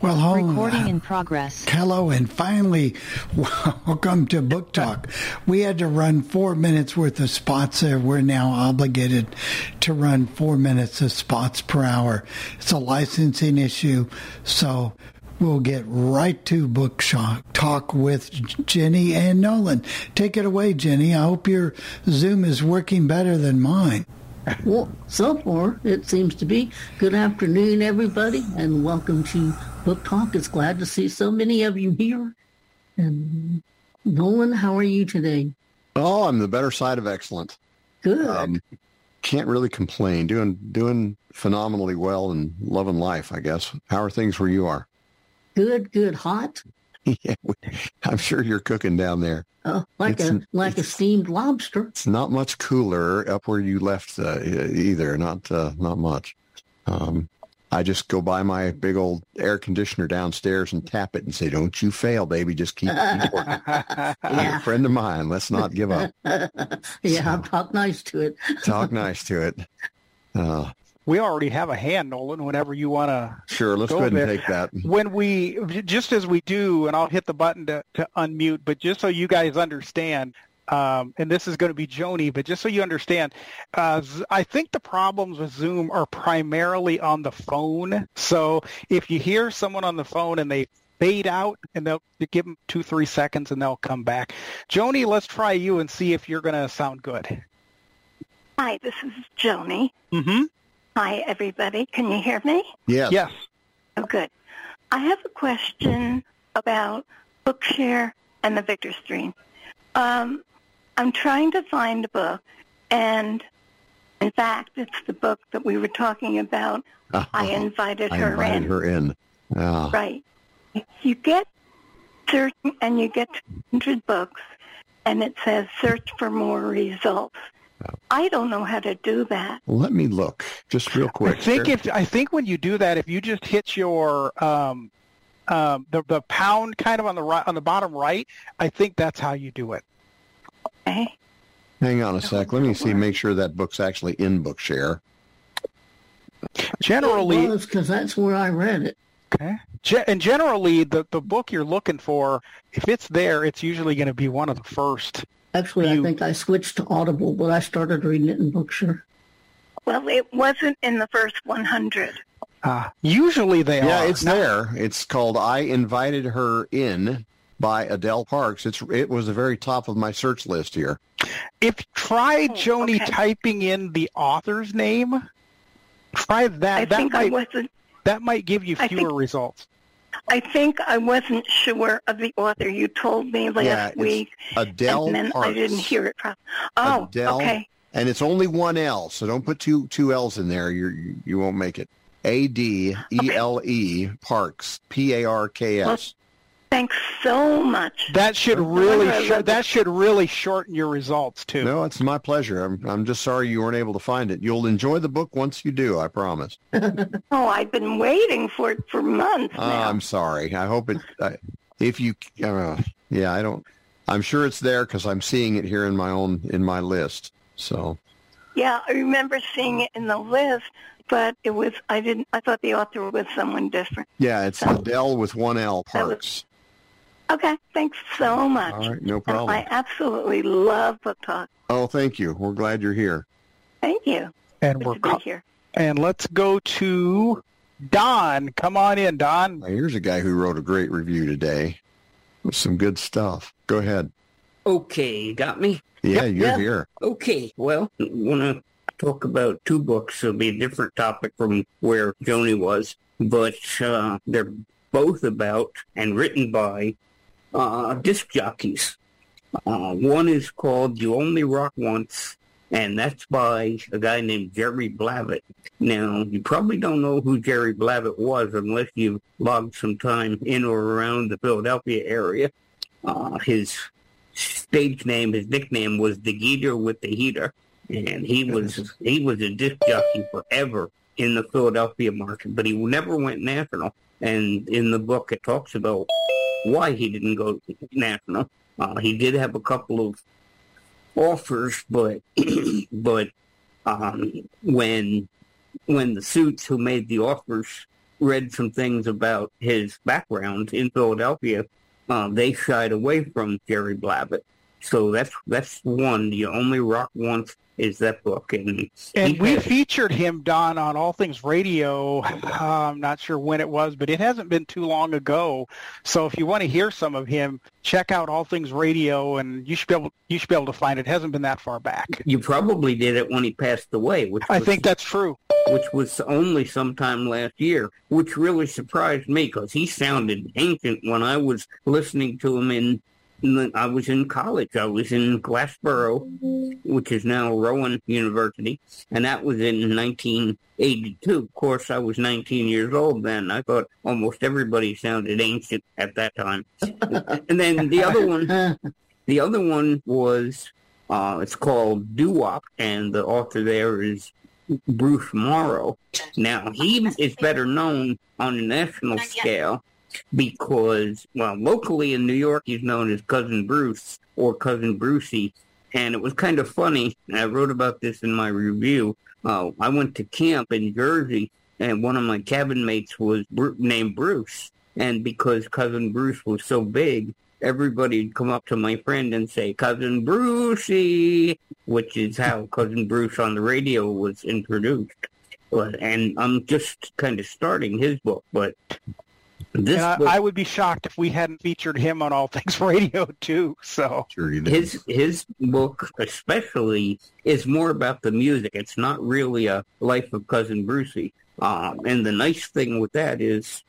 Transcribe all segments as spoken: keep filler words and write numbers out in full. Well, hello. Recording uh, in progress. Hello, and finally, welcome to Book Talk. We had to run four minutes worth of spots there. We're now obligated to run four minutes of spots per hour. It's a licensing issue, so we'll get right to Book Talk with Jenny and Nolan. Take it away, Jenny. I hope your Zoom is working better than mine. Well, so far, it seems to be. Good afternoon, everybody, and welcome to Book Talk. It's glad to see so many of you here. And Nolan, how are you today? Oh, I'm the better side of excellent. Good. Um, can't really complain. Doing, doing phenomenally well and loving life, I guess. How are things where you are? Good, good. Hot? Yeah, we, I'm sure you're cooking down there. Oh, like it's, a like a steamed lobster. It's not much cooler up where you left uh, either. Not uh, not much. Um, I just go buy my big old air conditioner downstairs and tap it and say, "Don't you fail, baby. Just keep, keep working." Yeah. I'm a friend of mine. Let's not give up. Yeah, so, talk nice to it. Talk nice to it. Uh, We already have a hand, Nolan, whenever you want to. Sure, let's go, go ahead and there. Take that. When we, just as we do, and I'll hit the button to, to unmute, but just so you guys understand, um, and this is going to be Joni, but just so you understand, uh, I think the problems with Zoom are primarily on the phone. So if you hear someone on the phone and they fade out, and they'll give them two, three seconds, and they'll come back. Joni, let's try you and see if you're going to sound good. Hi, this is Joni. Mm-hmm. Hi, everybody. Can you hear me? Yes. Yes. Oh, good. I have a question about Bookshare and the Victor Stream. Um, I'm trying to find a book, and in fact, it's the book that we were talking about. Uh, I invited I her invited in. I invited her in. Uh. Right. You get searching, and you get one hundred books, and it says search for more results. I don't know how to do that. Let me look just real quick. I think if I think when you do that, if you just hit your um, um, the the pound kind of on the right, on the bottom right, I think that's how you do it. Okay. Hang on a sec. Let me see. Make sure that book's actually in Bookshare. Generally, it was, because that's where I read it. Okay. And generally, the the book you're looking for, if it's there, it's usually going to be one of the first. Actually, you, I think I switched to Audible, but I started reading it in Bookshare. Well, it wasn't in the first one hundred. Uh, usually they yeah, are. Yeah, it's no. there. It's called I Invited Her In by Adele Parks. It's It was the very top of my search list here. If try, oh, Joni, okay. typing in the author's name, try that. I that think might, I wasn't. That might give you fewer think, results. I think I wasn't sure of the author. You told me last yeah, week, Adele and then Parks. I didn't hear it properly. Oh, Adele, okay. And it's only one L, so don't put two two L's in there. You you won't make it. A D E L E Parks, P A R K S. Well, thanks so much. That should really sh that should really shorten your results too. No, it's my pleasure. I'm I'm just sorry you weren't able to find it. You'll enjoy the book once you do, I promise. Oh, I've been waiting for it for months now. Uh, I'm sorry. I hope it. Uh, if you, uh, yeah, I don't. I'm sure it's there because I'm seeing it here in my own in my list. So. Yeah, I remember seeing it in the list. But it was I didn't. I thought the author was someone different. Yeah, it's so, Adele with one L, Parks. Okay, thanks so much. All right, no problem. And I absolutely love Book Talk. Oh, thank you. We're glad you're here. Thank you. And Good we're to be here. And let's go to Don. Come on in, Don. Now, here's a guy who wrote a great review today with some good stuff. Go ahead. Okay, you got me? Yeah, yep, you're yep. here. Okay, well, want to talk about two books. It'll be a different topic from where Joni was, but uh, they're both about and written by Uh, disc jockeys. Uh, one is called You Only Rock Once, and that's by a guy named Jerry Blavat. Now, you probably don't know who Jerry Blavat was unless you've logged some time in or around the Philadelphia area. Uh, his stage name, his nickname was The Geeter with the Heater, and he was he was a disc jockey forever in the Philadelphia market, but he never went national. And in the book, it talks about why he didn't go national. Uh, he did have a couple of offers, but but um, when when the suits who made the offers read some things about his background in Philadelphia, uh, they shied away from Jerry Blavat. So that's that's one. You only rock once is that book. And, and we featured him, Don, on All Things Radio. I'm not sure when it was, but it hasn't been too long ago. So if you want to hear some of him, check out All Things Radio, and you should be able, you should be able to find it. It hasn't been that far back. You probably did it when he passed away. Which I was, think that's true. Which was only sometime last year, which really surprised me because he sounded ancient when I was listening to him in I was in college. I was in Glassboro, which is now Rowan University, and that was in nineteen eighty-two. Of course, I was nineteen years old then. I thought almost everybody sounded ancient at that time. And then the other one, the other one was, uh, it's called Doo-Wop, and the author there is Bruce Morrow. Now, he is better known on a national scale. Because, well, locally in New York, he's known as Cousin Bruce or Cousin Brucie. And it was kind of funny. I wrote about this in my review. Uh, I went to camp in Jersey, and one of my cabin mates was Bru- named Bruce. And because Cousin Bruce was so big, everybody would come up to my friend and say, Cousin Brucie, which is how Cousin Bruce on the radio was introduced. And I'm just kind of starting his book, but... This I, book, I would be shocked if we hadn't featured him on All Things Radio, too. So sure his his book, especially, is more about the music. It's not really a life of Cousin Brucie. Um, and the nice thing with that is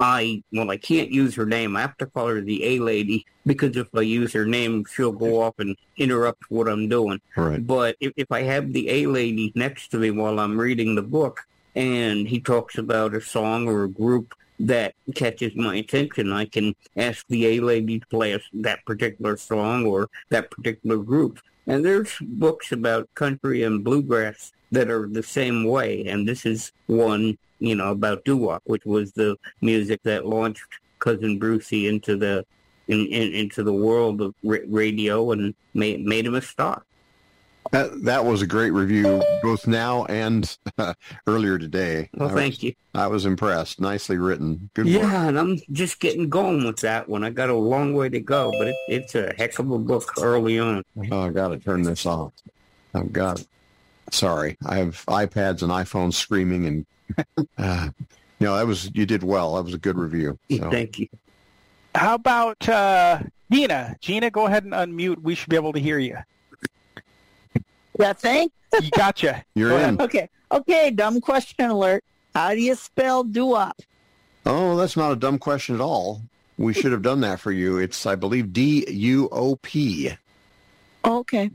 I, well, I can't use her name. I have to call her the A-Lady because if I use her name, she'll go off and interrupt what I'm doing. Right. But if, if I have the A-Lady next to me while I'm reading the book and he talks about a song or a group that catches my attention, I can ask the A-Lady to play that particular song or that particular group. And there's books about country and bluegrass that are the same way. And this is one, you know, about doo-wop, which was the music that launched Cousin Brucie into the in, in, into the world of r- radio and made, made him a star. That, that was a great review, both now and uh, earlier today. Well, I thank was, you. I was impressed. Nicely written. Good yeah, work. Yeah, and I'm just getting going with that one. I got a long way to go, but it, it's a heck of a book early on. Oh, I got to turn this off. I've got it. Sorry. I have iPads and iPhones screaming. and uh, No, that was you did well. That was a good review. So. Thank you. How about uh, Gina? Gina, go ahead and unmute. We should be able to hear you. That thing? You gotcha. You're in. Okay. Okay, dumb question alert. How do you spell doo-wop? Oh, that's not a dumb question at all. We should have done that for you. It's, I believe, D U O P. Okay.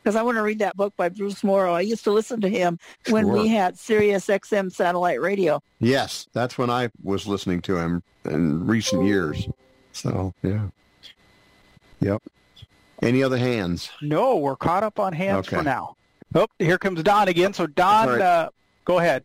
Because I want to read that book by Bruce Morrow. I used to listen to him when sure. we had Sirius X M satellite radio. Yes, that's when I was listening to him in recent years. So, yeah. Yep. Any other hands? No, we're caught up on hands okay. for now. Oh, here comes Don again. So, Don, right. uh, go ahead.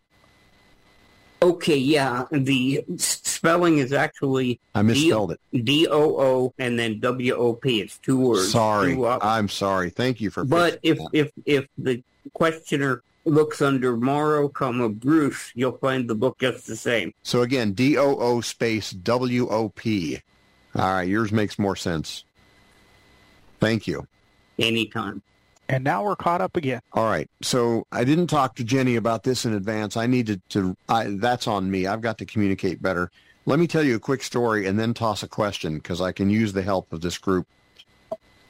Okay, yeah. The spelling is actually... I misspelled D- it. D O O and then W O P. It's two words. Sorry. Doo-wop. I'm sorry. Thank you for... But if, if, if the questioner looks under Morrow, comma, Bruce, you'll find the book just the same. So, again, D O O space W O P. All right, yours makes more sense. Thank you. Anytime. And now we're caught up again. All right. So I didn't talk to Jenny about this in advance. I needed to, I, that's on me. I've got to communicate better. Let me tell you a quick story and then toss a question because I can use the help of this group.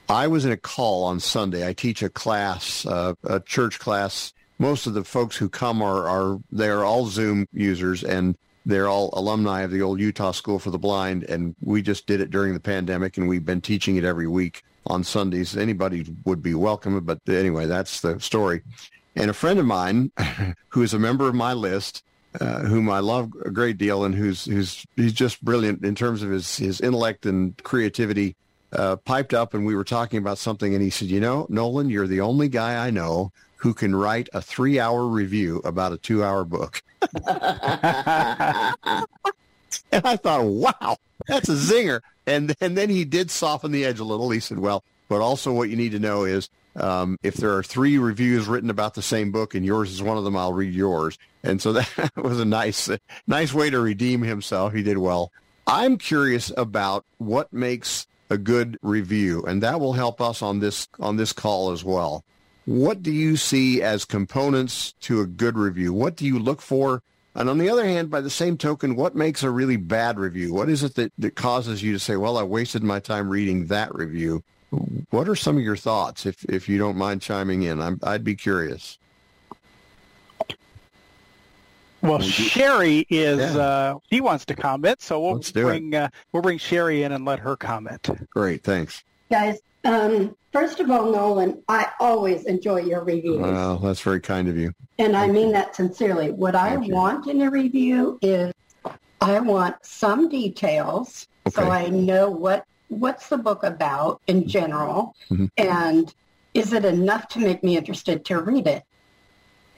I was in a call on Sunday. I teach a class, uh, a church class. Most of the folks who come are, are they're all Zoom users and they're all alumni of the old Utah School for the Blind. And we just did it during the pandemic and we've been teaching it every week on Sundays. Anybody would be welcome, but anyway, that's the story. And a friend of mine, who is a member of my list, uh, whom I love a great deal and who's who's he's just brilliant in terms of his, his intellect and creativity, uh, piped up and we were talking about something and he said, you know, Nolan, you're the only guy I know who can write a three-hour review about a two-hour book. And I thought, wow, that's a zinger. And, and then he did soften the edge a little. He said, well, but also what you need to know is Um, if there are three reviews written about the same book and yours is one of them, I'll read yours. And so that was a nice, nice way to redeem himself. He did well. I'm curious about what makes a good review, and that will help us on this on this call as well. What do you see as components to a good review? What do you look for? And on the other hand, by the same token, what makes a really bad review? What is it that, that causes you to say, well, I wasted my time reading that review? What are some of your thoughts, if if you don't mind chiming in? I'm, I'd be curious. Well, Sherry is, yeah. uh, she wants to comment, so we'll bring, uh, we'll bring Sherry in and let her comment. Great, thanks. Guys, um, first of all, Nolan, I always enjoy your reviews. Well, that's very kind of you. And Thank I mean you. that sincerely. What Thank I you. want in a review is I want some details, okay, so I know what what's the book about in general, mm-hmm, and is it enough to make me interested to read it?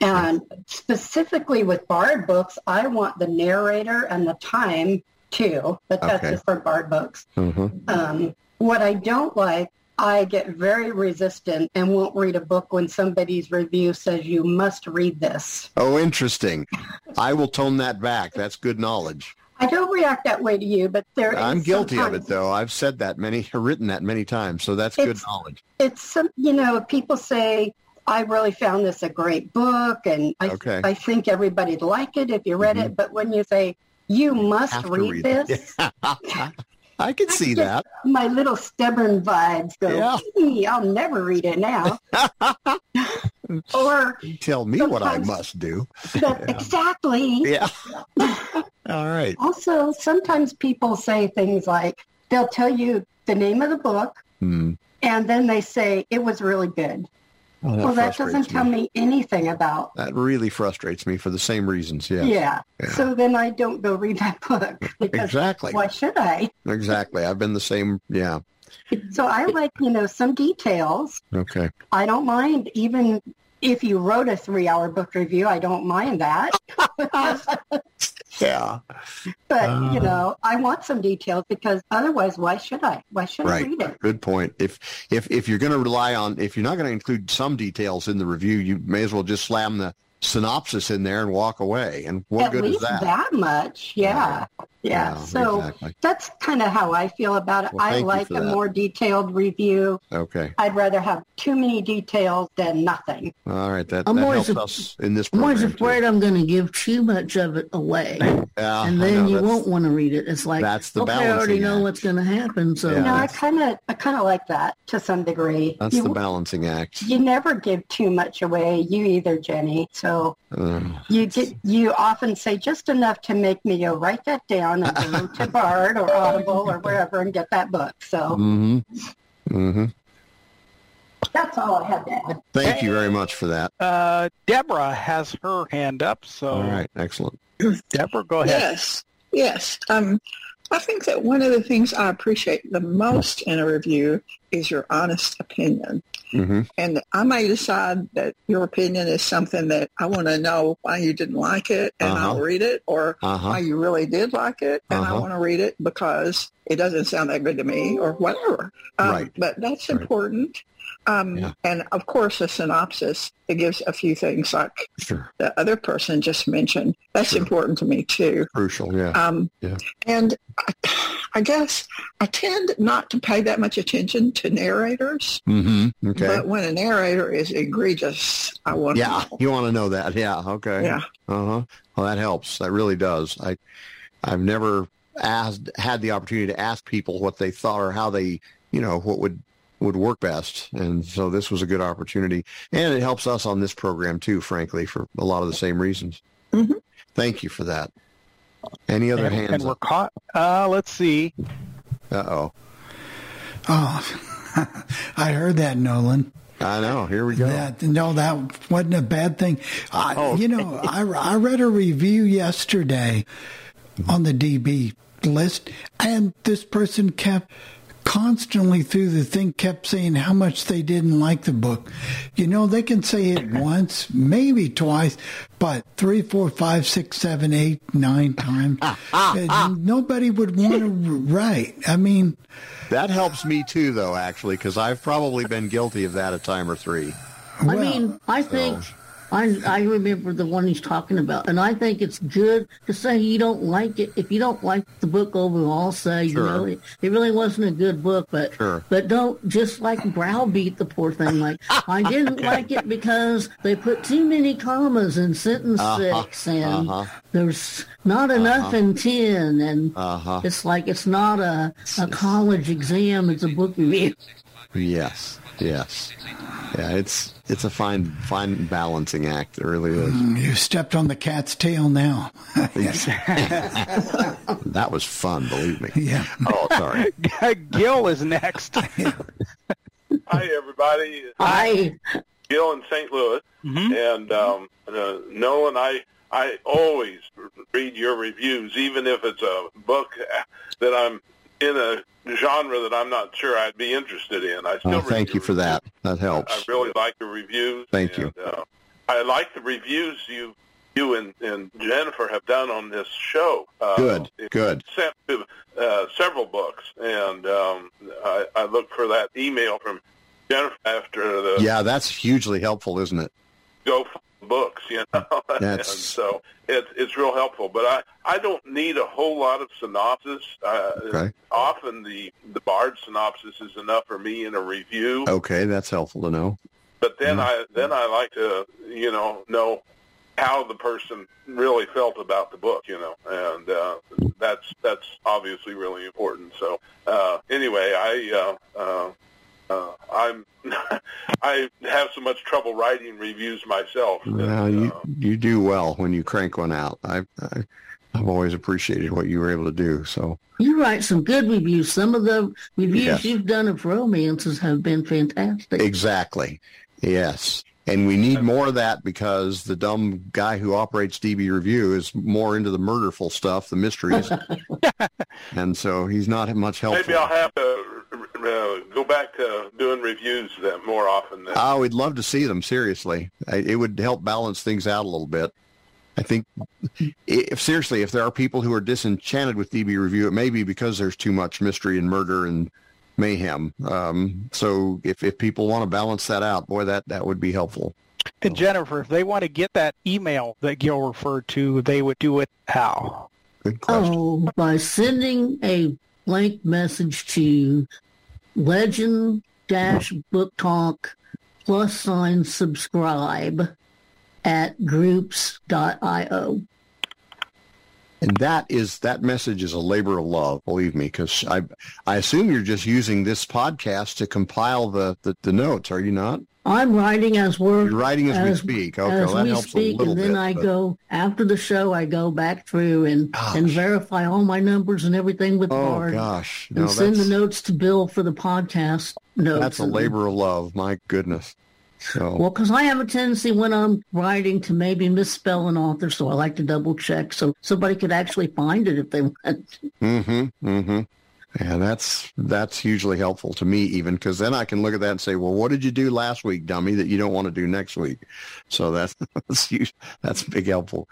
And specifically with Bard books, I want the narrator and the time, too, but that's okay. just for Bard books. Mm-hmm. Um, what I don't like, I get very resistant and won't read a book when somebody's review says, you must read this. Oh, interesting. I will tone that back. That's good knowledge. I don't react that way to you, but there is I'm guilty of it, though. I've said that many, written that many times, so that's good knowledge. It's, some, you know, people say, I really found this a great book, and I, okay. I think everybody'd like it if you read mm-hmm. it. But when you say, you must read, read this, yeah. I can see that. My little stubborn vibes go, yeah. hey, I'll never read it now. Or tell me what I must do. Yeah. Exactly. Yeah. All right. Also, sometimes people say things like, they'll tell you the name of the book, mm. and then they say, it was really good. Oh, that well, that doesn't tell me. me anything about. That really frustrates me for the same reasons, yeah. Yeah. yeah. So then I don't go read that book. Exactly. Why should I? Exactly. I've been the same, yeah. So I like, you know, some details. Okay. I don't mind even if you wrote a three-hour book review. I don't mind that. yeah. But, uh, you know, I want some details because otherwise, why should I? Why should right. I read it? Good point. If if if you're going to rely on, if you're not going to include some details in the review, you may as well just slam the synopsis in there and walk away. And what At good is that? At least that much. Yeah. Yeah. yeah. yeah so exactly. That's kind of how I feel about it. Well, I like a that. more detailed review. Okay. I'd rather have too many details than nothing. All right. That, that helps a, us in this program. I'm always afraid too. I'm going to give too much of it away. Yeah, and then know, you won't want to read it. It's like, that's the okay, I already know act. what's going to happen. So yeah, no, I kind of I kind of like that to some degree. That's you, the balancing act. You never give too much away. You either, Jenny. So So you get, you often say just enough to make me go write that down and go to Bard or Audible or wherever and get that book. So mm-hmm. Mm-hmm. that's all I have to add. Thank hey, you very much for that. Uh, Deborah has her hand up. So all right, excellent. Deborah, go ahead. Yes, yes. Um, I think that one of the things I appreciate the most in a review is your honest opinion. Mm-hmm. And I may decide that your opinion is something that I want to know why you didn't like it, and uh-huh. I'll read it, or uh-huh. why you really did like it, and uh-huh. I want to read it because it doesn't sound that good to me, or whatever. Um, right. But that's right. important. Um, yeah. And, of course, a synopsis, it gives a few things like sure. the other person just mentioned. That's sure. important to me, too. Crucial, yeah. Um, yeah. And I, I guess I tend not to pay that much attention to narrators. Mm-hmm. Okay. But when a narrator is egregious, I want yeah, to know. You want to know that. Yeah, okay. Yeah. Uh-huh. Well, that helps. That really does. I, I've never asked, had the opportunity to ask people what they thought or how they, you know, what would would work best, and so this was a good opportunity, and it helps us on this program too, frankly, for a lot of the same reasons. Mm-hmm. Thank you for that. Any other and, hands? And we're caught. Uh, let's see. Uh oh. Oh, I heard that, Nolan. I know. Here we go. That, no, that wasn't a bad thing. I, oh. You know, I I read a review yesterday on the D B list, and this person kept constantly through the thing kept saying how much they didn't like the book. You know, they can say it once, maybe twice, but three, four, five, six, seven, eight, nine times. Ah, ah, ah. Nobody would want to write. I mean... That helps me too, though, actually, because I've probably been guilty of that a time or three. Well, I mean, I think... So. I, I remember the one he's talking about, and I think it's good to say you don't like it. If you don't like the book overall, say, sure. you know, it, it really wasn't a good book, but sure. but don't just, like, browbeat the poor thing. Like, I didn't like it because they put too many commas in sentence uh-huh. six, and uh-huh. there's not enough uh-huh. in ten, and uh-huh. it's like it's not a, a college exam, it's a book review. Yes, yes. Yeah, it's it's a fine fine balancing act. It really is. Mm, you stepped on the cat's tail now. That was fun, believe me. Yeah. Oh, sorry. Gil is next. Hi, everybody. Hi. Gil in Saint Louis. Mm-hmm. And um, uh, Nolan, I, I always read your reviews, even if it's a book that I'm in a genre that I'm not sure I'd be interested in. I still oh, thank you for reviews. That. That helps. I really like your reviews. Thank and, you. Uh, I like the reviews you you and, and Jennifer have done on this show. Uh, good, good. Sent to uh, several books, and um, I, I look for that email from Jennifer after the... Yeah, that's hugely helpful, isn't it? Go books, you know. And so it's it's real helpful, but I, I don't need a whole lot of synopsis. Uh, okay. Often the the Bard synopsis is enough for me in a review. Okay, that's helpful to know. But then mm. I then I like to you know know how the person really felt about the book, you know, and uh, that's that's obviously really important. So uh, anyway, I. Uh, uh, Uh, I'm. I have so much trouble writing reviews myself. That, well, you uh, you do well when you crank one out. I, I I've always appreciated what you were able to do. So you write some good reviews. Some of the reviews yes. you've done of romances have been fantastic. Exactly. Yes. And we need more of that because the dumb guy who operates D B Review is more into the murderful stuff, the mysteries. And so he's not much helpful. Maybe I'll have to uh, go back to doing reviews that more often. Than- oh, we'd love to see them, seriously. It would help balance things out a little bit. I think, if seriously, if there are people who are disenchanted with D B Review, it may be because there's too much mystery and murder and mayhem. Um, so if, if people want to balance that out, boy, that, that would be helpful. And Jennifer, if they want to get that email that Gil referred to, they would do it how? Good question. Oh, by sending a blank message to legend-booktalk plus sign subscribe at groups dot io. And that is that message is a labor of love, believe me, because I I assume you're just using this podcast to compile the, the, the notes, are you not? I'm writing as we're you're writing as, as we speak. Okay, as well, that we helps speak, a little bit. And then bit, I but... go after the show. I go back through and, and verify all my numbers and everything with the oh, Bard. Oh gosh, no, and send that's... the notes to Bill for the podcast notes. That's a labor of love. My goodness. So. Well, because I have a tendency when I'm writing to maybe misspell an author, so I like to double-check so somebody could actually find it if they want. Mm-hmm, mm-hmm. Yeah, that's, that's hugely helpful to me even, because then I can look at that and say, well, what did you do last week, dummy, that you don't want to do next week? So that's that's, that's big helpful.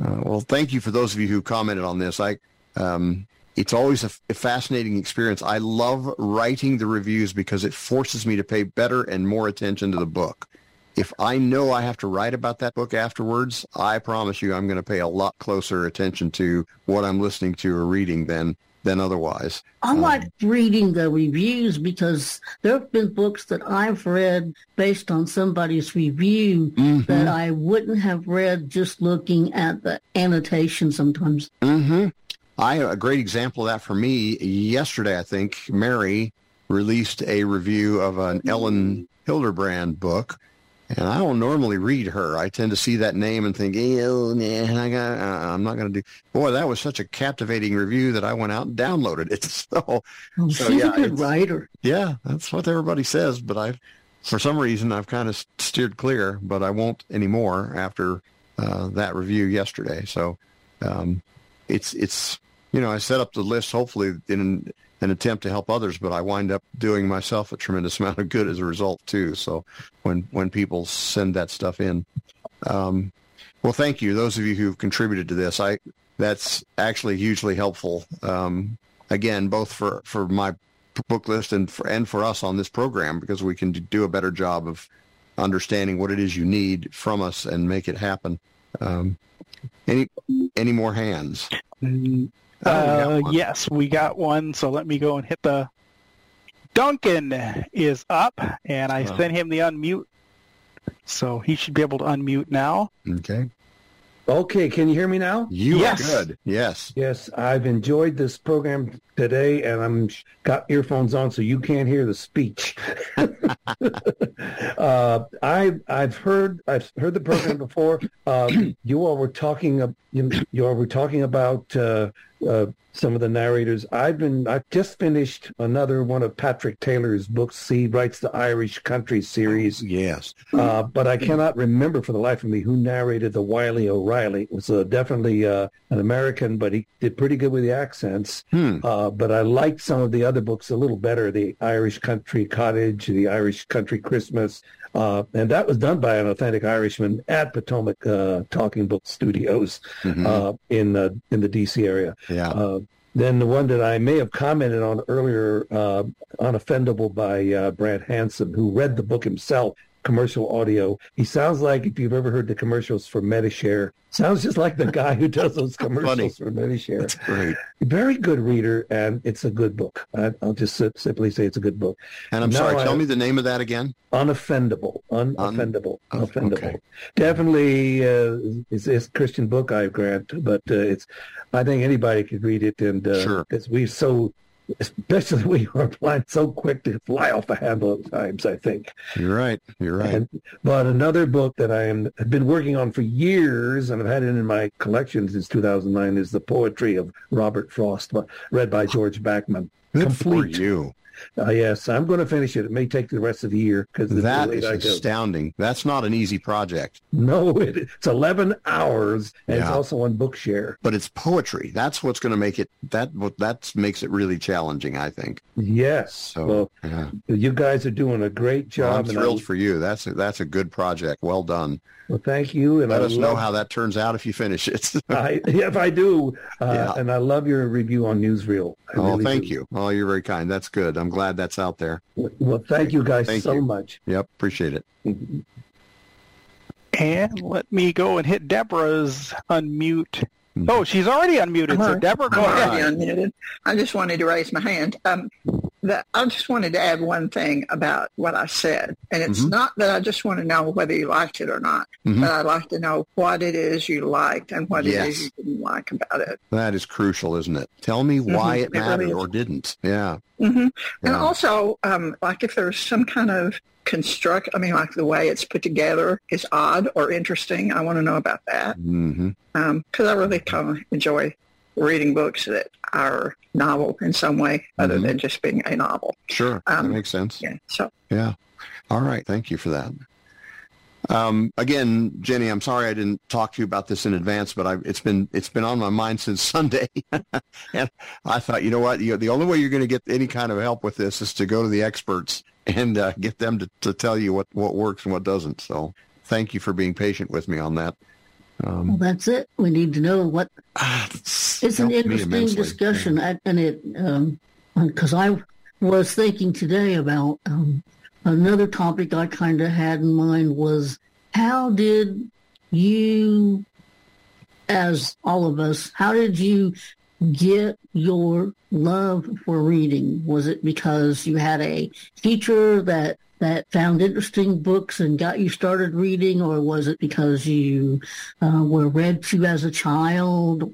Uh, well, thank you for those of you who commented on this. I um, It's always a, a fascinating experience. I love writing the reviews because it forces me to pay better and more attention to the book. If I know I have to write about that book afterwards, I promise you I'm going to pay a lot closer attention to what I'm listening to or reading than than otherwise. I like um, reading the reviews because there have been books that I've read based on somebody's review mm-hmm. that I wouldn't have read just looking at the annotation sometimes. Mm-hmm. I a great example of that for me, yesterday, I think, Mary released a review of an Elin Hildebrand book, and I don't normally read her. I tend to see that name and think, oh, nah, I got, uh, I'm not going to do... Boy, that was such a captivating review that I went out and downloaded it. So, well, so she's yeah, a good writer. Yeah, that's what everybody says, but I've, for some reason, I've kind of steered clear, but I won't anymore after uh, that review yesterday. So um, it's it's... you know, I set up the list hopefully in an attempt to help others, but I wind up doing myself a tremendous amount of good as a result too. So when when people send that stuff in, um, well, thank you, those of you who've contributed to this. I that's actually hugely helpful. Um, again, both for for my book list and for, and for us on this program, because we can do a better job of understanding what it is you need from us and make it happen. Um, any any more hands? Uh, yes, we got one. So let me go and hit the. Duncan is up, and I oh. sent him the unmute. So he should be able to unmute now. Okay. Okay, can you hear me now? You yes. are good. Yes. Yes, I've enjoyed this program today, and I'm got earphones on, so you can't hear the speech. uh, I I've heard I've heard the program before. Uh, you all were talking uh, you, you all were talking about uh, uh, some of the narrators. I've been I've just finished another one of Patrick Taylor's books. He writes the Irish Country series. Yes, uh, but I cannot remember for the life of me who narrated the Wily O'Reilly. It was uh, definitely uh, an American, but he did pretty good with the accents. Hmm. Uh, but I liked some of the other books a little better, the Irish Country Cottage, the Irish Country Christmas. Uh, and that was done by an authentic Irishman at Potomac uh, Talking Book Studios mm-hmm. uh, in, uh, in the D C area. Yeah. Uh, Then the one that I may have commented on earlier, uh, Unoffendable by uh, Brant Hansen, who read the book himself, commercial audio. He sounds like, if you've ever heard the commercials for MediShare, sounds just like the guy who does those commercials for MediShare. That's great. Very good reader, and it's a good book. I, I'll just simply say it's a good book. And I'm now sorry, I, tell me the name of that again. Unoffendable. Unoffendable. Un- Unoffendable. Okay. Definitely uh, it's, it's a Christian book, I grant, but uh, it's. I think anybody could read it, and uh, sure. Because we so... especially when you are applying so quick to fly off the handle at times, I think. You're right. You're right. And, but another book that I am, have been working on for years, and I've had it in my collection since two thousand nine, is The Poetry of Robert Frost, read by George Backman. Good Complete. For you. Uh, yes, I'm going to finish it. It may take the rest of the year. Because that is I astounding. Go. That's not an easy project. No, it, it's eleven hours, and yeah. It's also on Bookshare. But it's poetry. That's what's going to make it, that that makes it really challenging, I think. Yes. So, well, yeah. You guys are doing a great job. Well, I'm thrilled I, for you. That's a, that's a good project. Well done. Well, thank you. And Let I us love, know how that turns out if you finish it. I, if I do. Uh, yeah. And I love your review on Newsreel. I oh, really thank do. you. Oh, you're very kind. That's good. I'm I'm glad that's out there. Well, thank you guys thank so you. much. Yep, appreciate it. Mm-hmm. And let me go and hit Deborah's unmute. Mm-hmm. Oh, she's already unmuted. Right. So Deborah, go I'm ahead. Already unmuted. I just wanted to raise my hand. Um, the, I just wanted to add one thing about what I said, and it's mm-hmm. not that I just want to know whether you liked it or not, mm-hmm. but I'd like to know what it is you liked and what yes. it is you didn't like about it. That is crucial, isn't it? Tell me why mm-hmm. it mattered it really or didn't. Yeah. Mm-hmm. Yeah. And also, um, like if there's some kind of construct, I mean, like the way it's put together is odd or interesting, I want to know about that. Because mm-hmm. um, I really kind of enjoy reading books that are novel in some way other mm-hmm. than just being a novel. Sure. Um, that makes sense. Yeah. So. Yeah. All right. Thank you for that. Um, again, Jenny, I'm sorry I didn't talk to you about this in advance, but I, it's been it's been on my mind since Sunday. And I thought, you know what, you know, the only way you're going to get any kind of help with this is to go to the experts and uh, get them to, to tell you what, what works and what doesn't. So thank you for being patient with me on that. Um, well, that's it. We need to know what ah, it's an interesting discussion. Yeah. I, and it um, because I was thinking today about um, another topic I kind of had in mind was how did you, as all of us, how did you get your love for reading? Was it because you had a teacher that, that found interesting books and got you started reading, or was it because you uh, were read to as a child?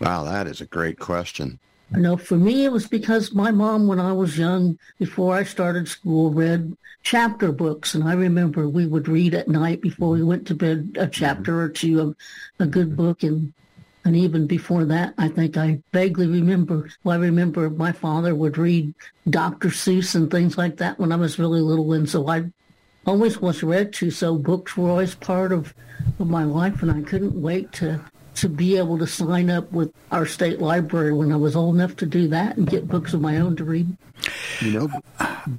Wow, that is a great question. You know, for me, it was because my mom, when I was young, before I started school, read chapter books. And I remember we would read at night before we went to bed a chapter or two of a good book. And and even before that, I think I vaguely remember, well, I remember my father would read Doctor Seuss and things like that when I was really little. And so I always was read to, so books were always part of, of my life. And I couldn't wait to to be able to sign up with our state library when I was old enough to do that and get books of my own to read. You know,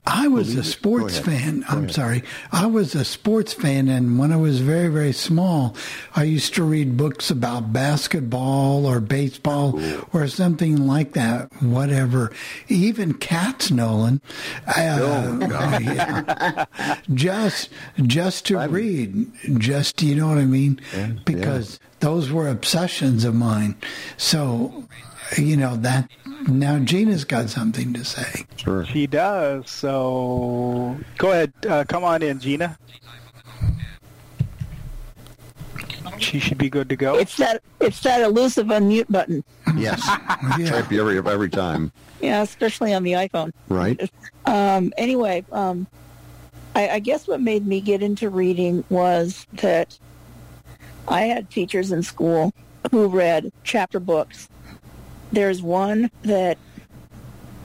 I was a sports fan. I'm sorry. I was a sports fan, and when I was very, very small, I used to read books about basketball or baseball cool. or something like that, whatever. Even cats, Nolan. Uh, oh, God. Yeah. Just, just to I'm, read. Just, you know what I mean? Yeah, because yeah. those were obsessions of mine. So, you know, that... Now Gina's got something to say. Sure. She does. So go ahead. Uh, come on in, Gina. She should be good to go. It's that it's that elusive unmute button. Yes. yeah. every, every time. Yeah, especially on the iPhone. Right. Um, anyway, um, I, I guess what made me get into reading was that I had teachers in school who read chapter books. There's one that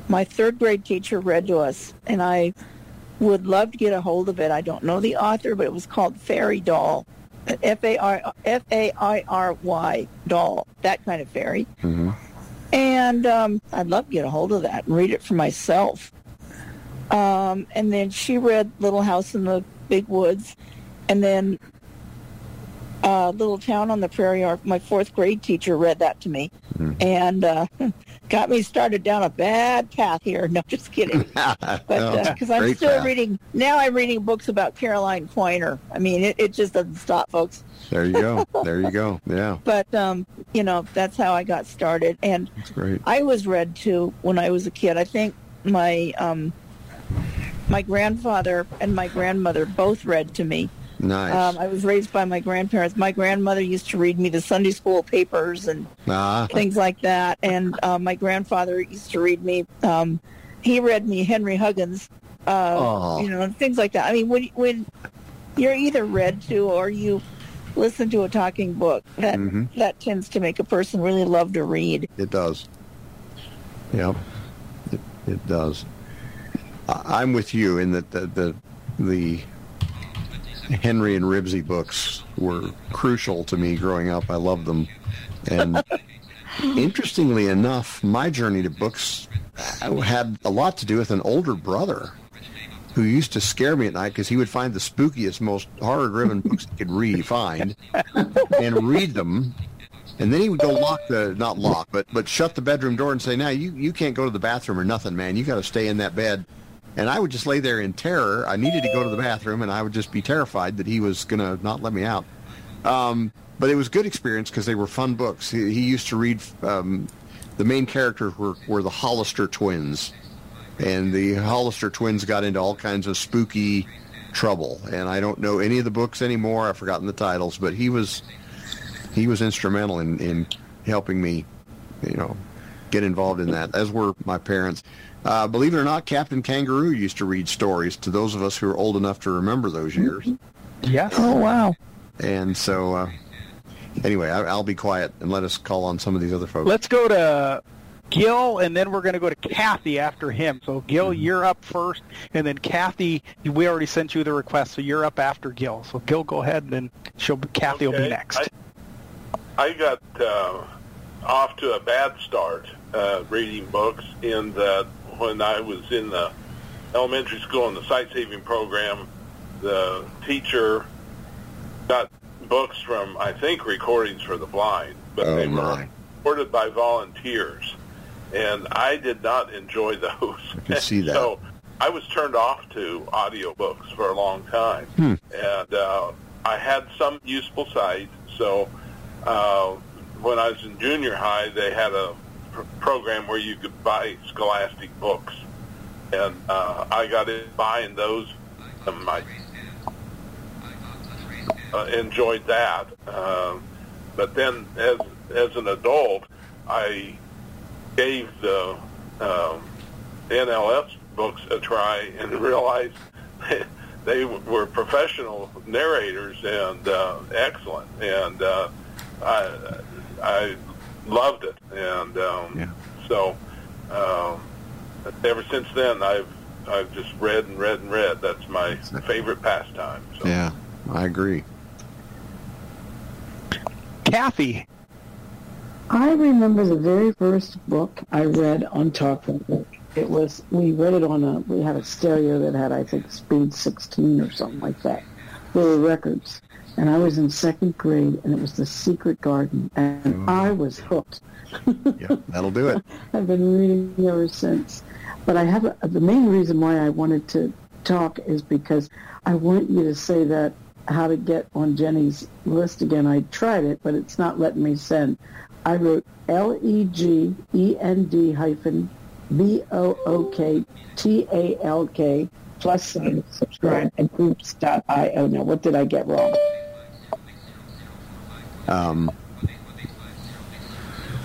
my third grade teacher read to us, and I would love to get a hold of it. I don't know the author, but it was called Fairy Doll, F A I R Y, Doll, that kind of fairy. Mm-hmm. And um, I'd love to get a hold of that and read it for myself. Um, and then she read Little House in the Big Woods, and then Uh, Little Town on the Prairie. Our, my fourth grade teacher read that to me, mm. and uh, got me started down a bad path here. No, just kidding. But because no, uh, I'm still path. reading now, I'm reading books about Caroline Quiner. I mean, it, it just doesn't stop, folks. There you go. There you go. Yeah. But um, you know, that's how I got started, and that's great. I was read to when I was a kid. I think my um, my grandfather and my grandmother both read to me. Nice. Um, I was raised by my grandparents. My grandmother used to read me the Sunday school papers and ah. things like that. And uh, my grandfather used to read me. Um, he read me Henry Huggins, uh, oh. you know, and things like that. I mean, when, when you're either read to or you listen to a talking book, that mm-hmm. that tends to make a person really love to read. It does. Yeah, it, it does. I, I'm with you in that the the. the Henry and Ribsy books were crucial to me growing up. I loved them. And interestingly enough, my journey to books had a lot to do with an older brother who used to scare me at night because he would find the spookiest, most horror-driven books he could really find and read them. And then he would go lock the, not lock, but, but shut the bedroom door and say, now, you, you can't go to the bathroom or nothing, man. You got to stay in that bed. And I would just lay there in terror. I needed to go to the bathroom, and I would just be terrified that he was going to not let me out. Um, but it was a good experience because they were fun books. He, he used to read um, the main characters were, were the Hollister twins. And the Hollister twins got into all kinds of spooky trouble. And I don't know any of the books anymore. I've forgotten the titles. But he was he was instrumental in, in helping me, you know, get involved in that, as were my parents. Uh, believe it or not, Captain Kangaroo used to read stories to those of us who are old enough to remember those years. Yeah. Oh, wow. And so, uh, anyway, I, I'll be quiet and let us call on some of these other folks. Let's go to Gil, and then we're going to go to Kathy after him. So, Gil, mm-hmm. you're up first, and then Kathy, we already sent you the request, so you're up after Gil. So, Gil, go ahead, and then she'll be, Kathy okay. will be next. I, I got uh, off to a bad start uh, reading books in that when I was in the elementary school in the sight-saving program, the teacher got books from, I think, Recordings for the Blind, but oh, they my. were recorded by volunteers, and I did not enjoy those. I can see that. So I was turned off to audiobooks for a long time, hmm. and uh, I had some useful sight, so uh, when I was in junior high, they had a program where you could buy Scholastic books, and uh, I got in buying those, and I uh, enjoyed that. Uh, but then, as as an adult, I gave the um, N L S books a try and realized they were professional narrators and uh, excellent, and uh, I I. loved it, and um, yeah. so um, ever since then, I've I've just read and read and read. That's my favorite pastime. So. Yeah, I agree. Kathy, I remember the very first book I read on talking. It was, we read it on a, we had a stereo that had, I think, speed sixteen or something like that. There were records. And I was in second grade, and it was The Secret Garden, and mm. I was hooked. Yeah, that'll do it. I've been reading ever since. But I have a, the main reason why I wanted to talk is because I want you to say that how to get on Jenny's list again. I tried it, but it's not letting me send. I wrote L E G E N D hyphen B O O K T A L K plus sign subscribe at groups dot I O. Now, what did I get wrong? Um,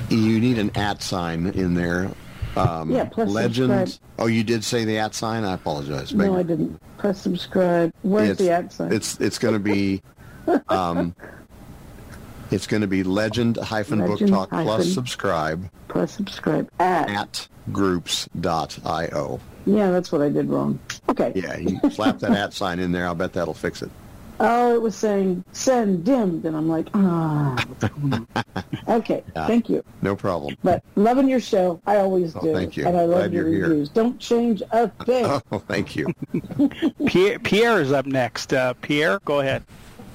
you need an at sign in there. Um, yeah, plus legend. Subscribe. Oh, you did say the at sign? I apologize. No, maybe. I didn't. Press subscribe. Where's it's, the at sign? It's it's going to be um, it's going to be legend hyphen book talk plus subscribe plus subscribe at, at groups dot I O. Yeah, that's what I did wrong. Okay. Yeah, you slap that at sign in there. I'll bet that'll fix it. Oh, it was saying send dimmed, and I'm like, ah. Okay, yeah. Thank you. No problem. But loving your show, I always oh, do. Thank you. And I love Glad your reviews. Here. Don't change a thing. Oh, thank you. Pierre, Pierre is up next. Uh, Pierre, go ahead.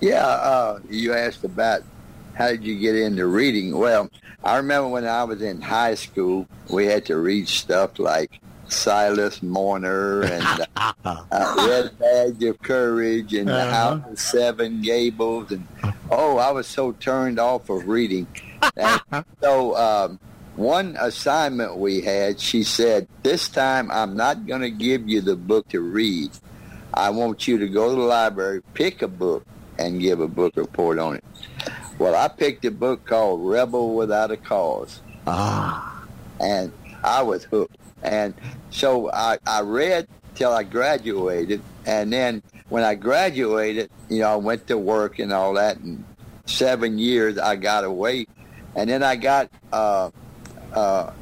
Yeah, uh, you asked about how did you get into reading. Well, I remember when I was in high school, we had to read stuff like Silas Mourner and uh, uh, Red Badge of Courage and uh-huh. The House of Seven Gables, and oh, I was so turned off of reading. And so um, one assignment we had, she said, "This time I'm not going to give you the book to read. I want you to go to the library, pick a book, and give a book report on it." Well, I picked a book called Rebel Without a Cause, ah, and I was hooked. And so I, I read till I graduated, and then when I graduated, you know, I went to work and all that, and seven years I got away, and then I got, uh, uh,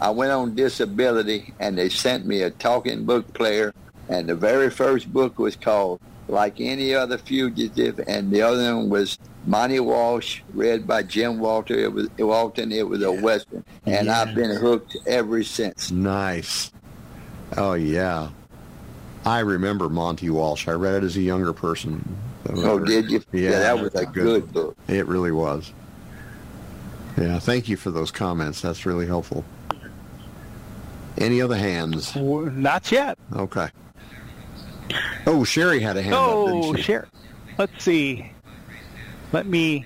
I went on disability, and they sent me a talking book player, and the very first book was called Like Any Other Fugitive, and the other one was Monty Walsh, read by Jim Walter. It was Walton. It was a yeah. Western, and yeah. I've been hooked ever since. Nice. Oh yeah, I remember Monty Walsh. I read it as a younger person. Oh, did you? Yeah, yeah, that was a good, good book. It really was. Yeah, thank you for those comments. That's really helpful. Any other hands? Not yet. Okay. Oh, Sherry had a hand oh, up, didn't she? Oh, Sherry. Let's see. Let me.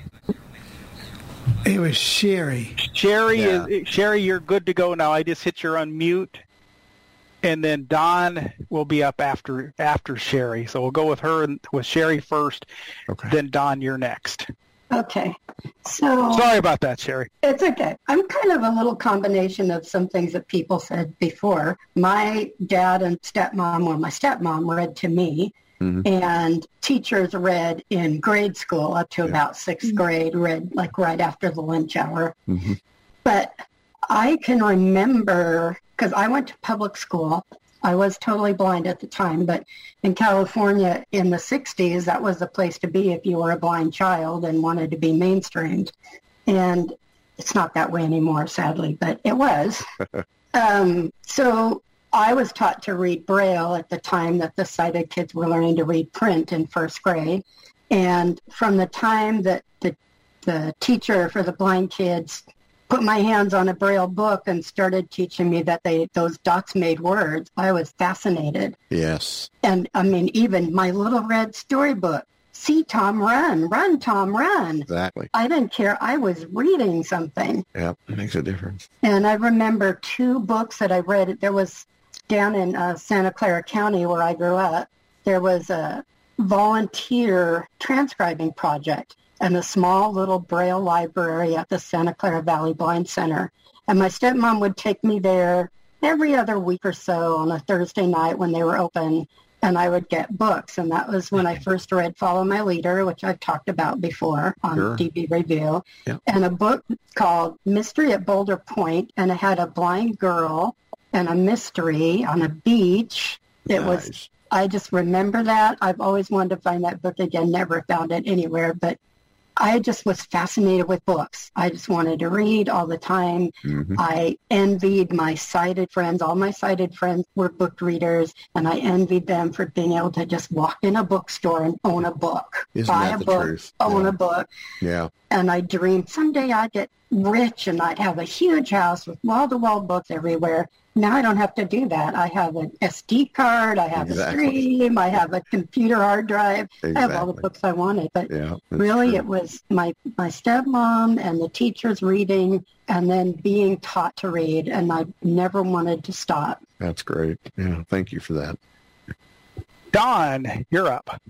It was Sherry. Sherry, yeah. is, Sherry, you're good to go now. I just hit your unmute, and then Don will be up after after Sherry. So we'll go with her with Sherry first. Okay. Then Don, you're next. Okay. So sorry about that, Sherry. It's okay. I'm kind of a little combination of some things that people said before. My dad and stepmom, well, my stepmom read to me. Mm-hmm. And teachers read in grade school up to yeah. about sixth grade, read like right after the lunch hour. Mm-hmm. But I can remember, because I went to public school. I was totally blind at the time, but in California in the sixties, that was the place to be if you were a blind child and wanted to be mainstreamed. And it's not that way anymore, sadly, but it was. um, so... I was taught to read Braille at the time that the sighted kids were learning to read print in first grade. And from the time that the, the teacher for the blind kids put my hands on a Braille book and started teaching me that they those dots made words, I was fascinated. Yes. And, I mean, even my little red storybook, See, Tom, Run, Run, Tom, Run. Exactly. I didn't care. I was reading something. Yep, it makes a difference. And I remember two books that I read. There was... Down in uh, Santa Clara County where I grew up, there was a volunteer transcribing project and a small little Braille library at the Santa Clara Valley Blind Center. And my stepmom would take me there every other week or so on a Thursday night when they were open, and I would get books. And that was when I first read Follow My Leader, which I've talked about before on sure. D B Review, yeah. and a book called Mystery at Boulder Point, and it had a blind girl and a mystery on a beach. It nice. was, I just remember that. I've always wanted to find that book again, never found it anywhere, but I just was fascinated with books. I just wanted to read all the time. Mm-hmm. I envied my sighted friends. All my sighted friends were book readers, and I envied them for being able to just walk in a bookstore and own a book. Isn't buy a book, truth? own yeah. a book. Yeah. And I dreamed someday I'd get rich and I'd have a huge house with wall-to-wall books everywhere. Now I don't have to do that. I have an S D card. I have exactly. a stream. I have a computer hard drive. Exactly. I have all the books I wanted. But yeah, really, true. It was my, my stepmom and the teachers reading and then being taught to read. And I never wanted to stop. That's great. Yeah, thank you for that. Don, you're up.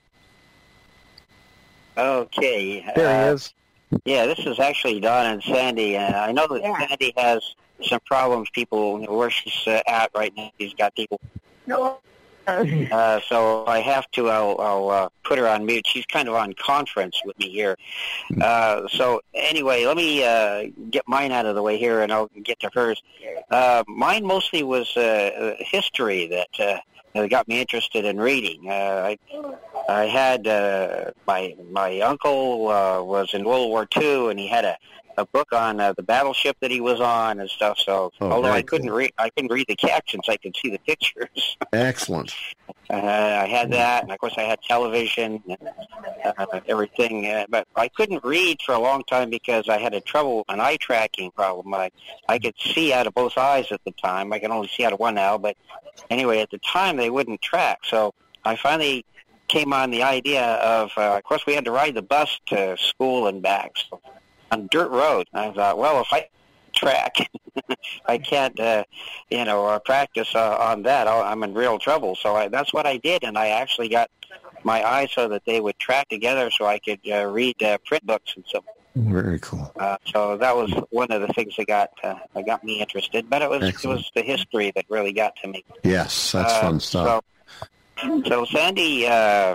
Okay. There he uh, is. Yeah, this is actually Don and Sandy. And I know that yeah. Sandy has some problems, people, where she's uh, at right now. She's got people. No. Uh, so I have to, I'll, I'll uh, put her on mute. She's kind of on conference with me here. Uh, so anyway, let me uh, get mine out of the way here, and I'll get to hers. Uh, mine mostly was uh, history that... Uh, It got me interested in reading. Uh, I, I had uh, my my uncle uh, was in World War Two, and he had a, a book on uh, the battleship that he was on and stuff. So oh, although I couldn't cool. read, I couldn't read the captions. I could see the pictures. Excellent. uh, I had that, and of course I had television, and uh, everything. Uh, but I couldn't read for a long time because I had a trouble an eye tracking problem. I I could see out of both eyes at the time. I can only see out of one now, but. Anyway, at the time, they wouldn't track, so I finally came on the idea of, uh, of course, we had to ride the bus to school and back so, on dirt road. I thought, well, if I track, I can't, uh, you know, uh, practice uh, on that. I'll, I'm in real trouble, so I, that's what I did, and I actually got my eyes so that they would track together so I could uh, read uh, print books and so forth. Very cool. Uh, so that was one of the things that got uh, that got me interested, but it was Excellent. It was the history that really got to me. Yes, that's uh, fun stuff. So, so Sandy, uh,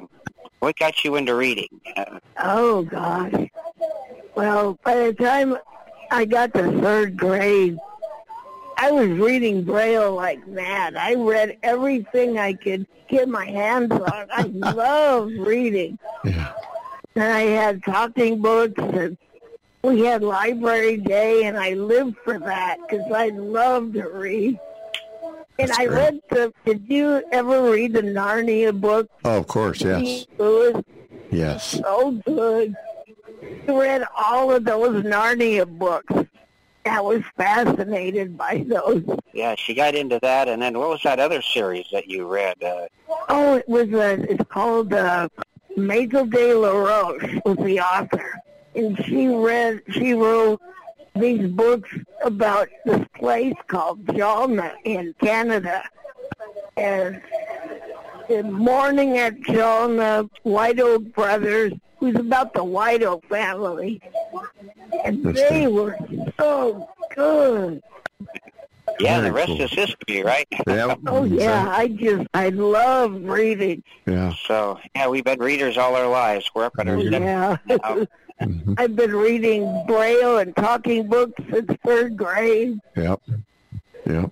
what got you into reading? Uh, oh gosh. Well, by the time I got to third grade, I was reading Braille like mad. I read everything I could get my hands on. I love reading. Yeah. And I had talking books, and we had library day, and I lived for that because I loved to read. And That's I great. read the, did you ever read the Narnia book? Oh, of course, yes. Lewis? Yes. So good. I read all of those Narnia books. I was fascinated by those. Yeah, she got into that, and then what was that other series that you read? Uh, oh, it was, a, it's called... Uh, Maisel de la Roche was the author, and she read, she wrote these books about this place called Jalna in Canada, and The Morning at Jalna, White Oak Brothers, who's about the White Oak family, and That's they good. were so good. Yeah, Very the rest cool. is history, right? Yeah. Oh, yeah, I just, I love reading. Yeah. So, yeah, we've been readers all our lives. We're up at our Yeah. mm-hmm. I've been reading Braille and talking books since third grade. Yep. Yep.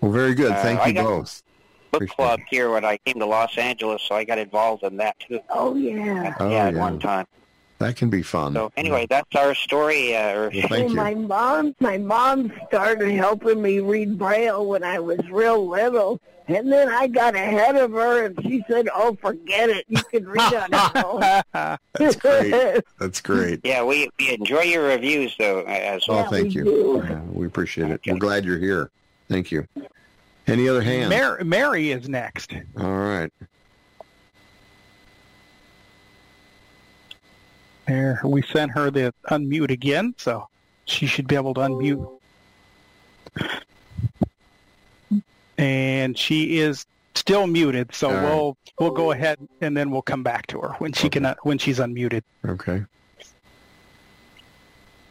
Well, very good. Thank uh, you both. Book Appreciate club it. Here when I came to Los Angeles, so I got involved in that, too. Oh, yeah. Oh, yeah, at yeah. one time. That can be fun. So anyway, that's our story. Uh, well, thank you. My mom, my mom started helping me read Braille when I was real little, and then I got ahead of her, and she said, "Oh, forget it. You can read on your own." That's great. That's great. Yeah, we, we enjoy your reviews, though. As well, oh, thank we you. Yeah, we appreciate it. Okay. We're glad you're here. Thank you. Any other hands? Mary, Mary is next. All right. There, we sent her the unmute again, so she should be able to unmute. And she is still muted, so right. we'll we'll go ahead and then we'll come back to her when she okay. can when she's unmuted. Okay.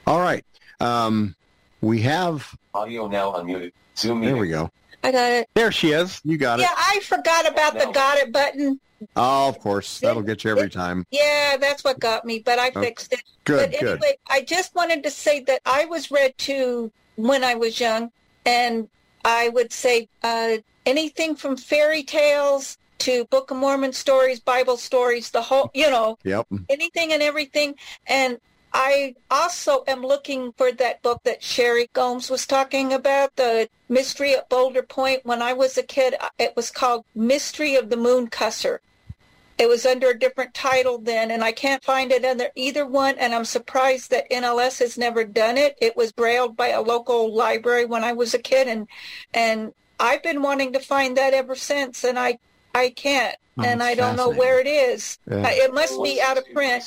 All right. Um, we have audio now unmuted. Zoom in. There we go. I got it. There she is. You got yeah, it. Yeah, I forgot about the got it button. Oh, of course. That'll get you every time. Yeah, that's what got me, but I fixed it. Good, but anyway, good. I just wanted to say that I was read to when I was young, and I would say uh, anything from fairy tales to Book of Mormon stories, Bible stories, the whole, you know, yep. anything and everything. And I also am looking for that book that Sherry Gomes was talking about, the Mystery at Boulder Point. When I was a kid, it was called Mystery of the Mooncusser. It was under a different title then, and I can't find it under either one, and I'm surprised that N L S has never done it. It was brailled by a local library when I was a kid, and and I've been wanting to find that ever since, and I, I can't, oh, and I don't know where it is. Yeah. It must be out of print.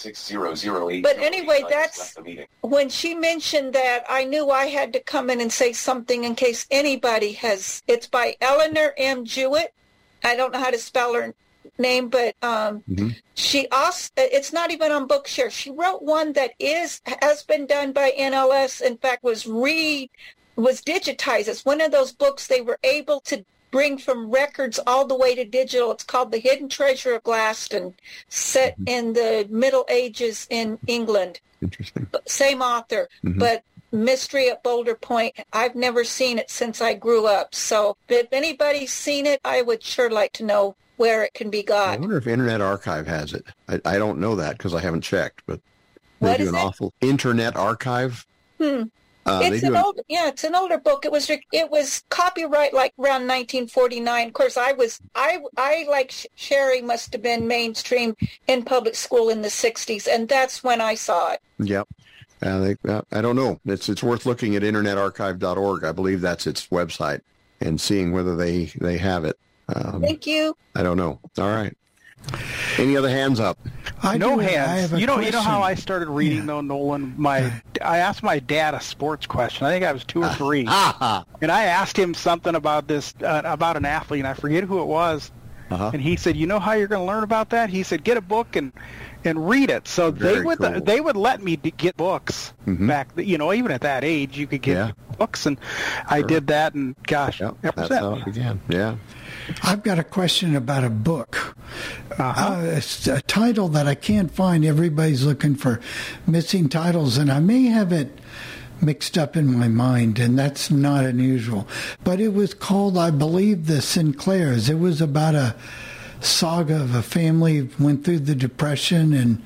But anyway, that's when she mentioned that, I knew I had to come in and say something in case anybody has. It's by Eleanor M. Jewett. I don't know how to spell her name, but um, mm-hmm. she also, it's not even on Bookshare. She wrote one that is has been done by N L S. In fact, was re was digitized. It's one of those books they were able to bring from records all the way to digital. It's called The Hidden Treasure of Glaston, set mm-hmm. in the Middle Ages in England. Interesting. Same author, mm-hmm. but Mystery at Boulder Point. I've never seen it since I grew up. So if anybody's seen it, I would sure like to know where it can be got. I wonder if Internet Archive has it. I, I don't know that because I haven't checked, but they what do is an it? awful Internet Archive. Hmm. Uh, it's an old, yeah, it's an older book. It was it was copyright like around nineteen forty-nine. Of course, I was I I like Sherry must have been mainstream in public school in the sixties, and that's when I saw it. Yep. Uh, they, uh, I don't know. It's it's worth looking at internet archive dot org. I believe that's its website, and seeing whether they they have it. Um, Thank you. I don't know. All right. Any other hands up? I no hands. I you know, question. You know how I started reading yeah. though, Nolan. My I asked my dad a sports question. I think I was two or three, uh-huh. and I asked him something about this uh, about an athlete, and I forget who it was. Uh-huh. And he said, "You know how you're going to learn about that?" He said, "Get a book and and read it." So Very they would cool. they would let me get books mm-hmm. back. You know, even at that age, you could get yeah. books, and sure. I did that. And gosh, yep, that's how it began. Yeah. I've got a question about a book. Uh-huh. Uh, it's a title that I can't find. Everybody's looking for missing titles, and I may have it mixed up in my mind, and that's not unusual. But it was called, I believe, The Sinclairs. It was about a saga of a family that went through the Depression and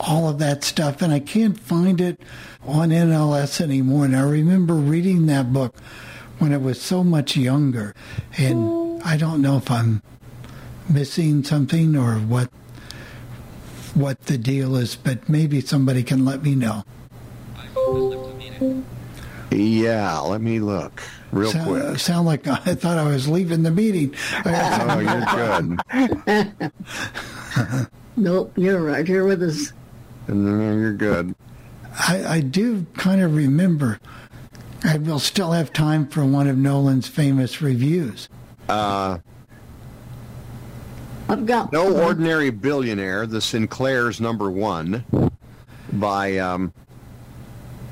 all of that stuff, and I can't find it on N L S anymore. And I remember reading that book when I was so much younger, and Ooh. I don't know if I'm missing something or what what the deal is, but maybe somebody can let me know. Yeah, let me look real sound, quick. Sound like I thought I was leaving the meeting. Oh, you're good. Nope, you're right here with us. No, you're good. I, I do kind of remember. I will still have time for one of Nolan's famous reviews. Uh, I've got No Ordinary Billionaire, The Sinclairs Number One, by um,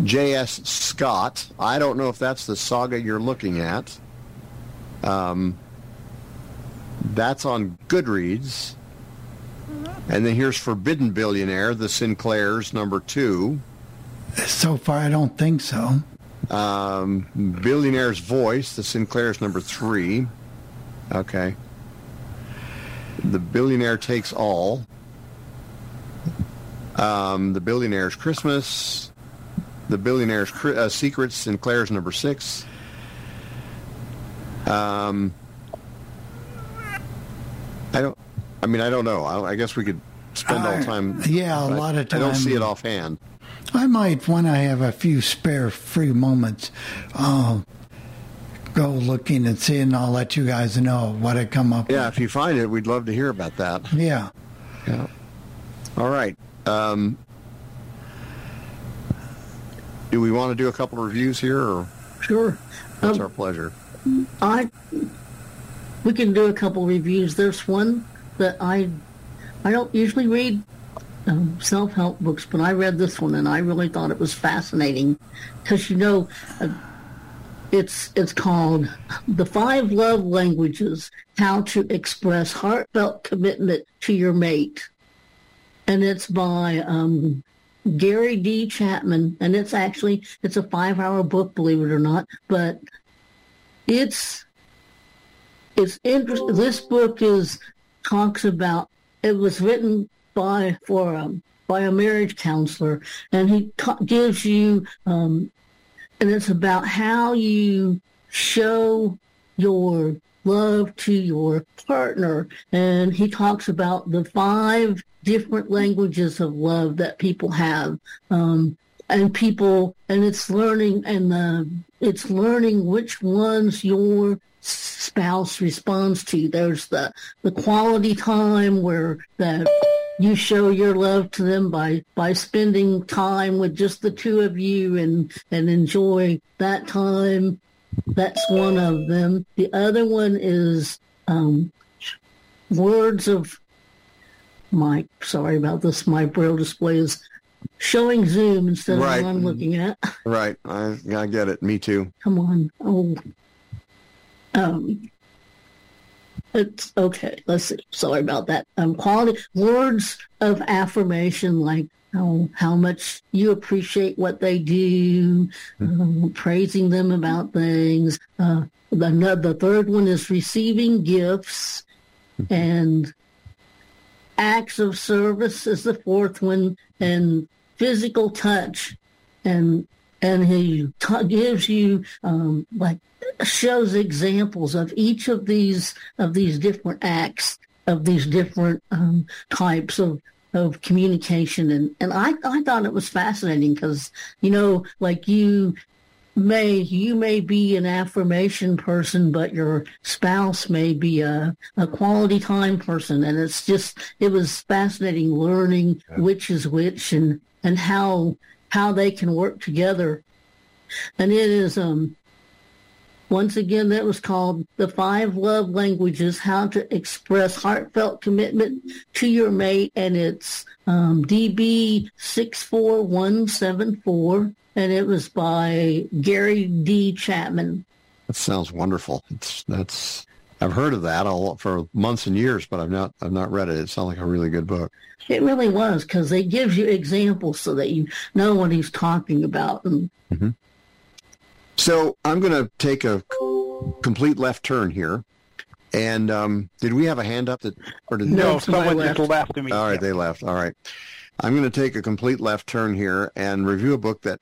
J S Scott. I don't know if that's the saga you're looking at. Um, that's on Goodreads. And then here's Forbidden Billionaire, The Sinclairs Number Two. So far, I don't think so. Um, Billionaire's Voice, The Sinclairs Number Three. Okay. The Billionaire Takes All. Um, the Billionaire's Christmas. The Billionaire's uh, Secrets, Sinclair's number six. Um, I don't. I mean, I don't know. I, I guess we could spend uh, all time. Yeah, a lot of time. I don't see it offhand. I might, when I have a few spare free moments, um, go looking and see, and I'll let you guys know what I come up yeah, with. Yeah, if you find it, we'd love to hear about that. Yeah. Yeah. All right. Um, do we want to do a couple of reviews here? Or? Sure. That's um, our pleasure. I we can do a couple of reviews. There's one that I I don't usually read um, self-help books, but I read this one, and I really thought it was fascinating because, you know, Uh, It's it's called The Five Love Languages, How to Express Heartfelt Commitment to Your Mate. And it's by um, Gary D. Chapman. And it's actually, it's a five-hour book, believe it or not. But it's, it's interesting. This book is talks about, it was written by, for, um, by a marriage counselor, and he ta- gives you, um, and it's about how you show your love to your partner, and he talks about the five different languages of love that people have, um, and people, and it's learning, and the, it's learning which ones your spouse responds to. There's the, the quality time where the, you show your love to them by, by spending time with just the two of you and, and enjoy that time. That's one of them. The other one is um, words of my, sorry about this, my braille display is showing Zoom instead of right. what I'm looking at. Right. I, I get it. Me too. Come on. Oh. Um, it's okay. Let's see. Sorry about that. Um, quality words of affirmation, like how, how much you appreciate what they do, um, praising them about things. Uh, the, the third one is receiving gifts, and acts of service is the fourth one, and physical touch, and and he t- gives you um, like shows examples of each of these of these different acts of these different um, types of. of communication. And, and I, I thought it was fascinating because, you know, like you may, you may be an affirmation person, but your spouse may be a, a quality time person. And it's just, it was fascinating learning yeah. which is which and, and how, how they can work together. And it is, um, once again, that was called The Five Love Languages, How to Express Heartfelt Commitment to Your Mate, and it's um, D B six four one seven four, and it was by Gary D. Chapman. That sounds wonderful. It's, that's I've heard of that all, for months and years, but I've not I've not read it. It sounds like a really good book. It really was, because it gives you examples so that you know what he's talking about. And, mm-hmm. So I'm going to take a complete left turn here. And um, did we have a hand up? That or did No, someone left. just left to me. All right, they left. All right. I'm going to take a complete left turn here and review a book that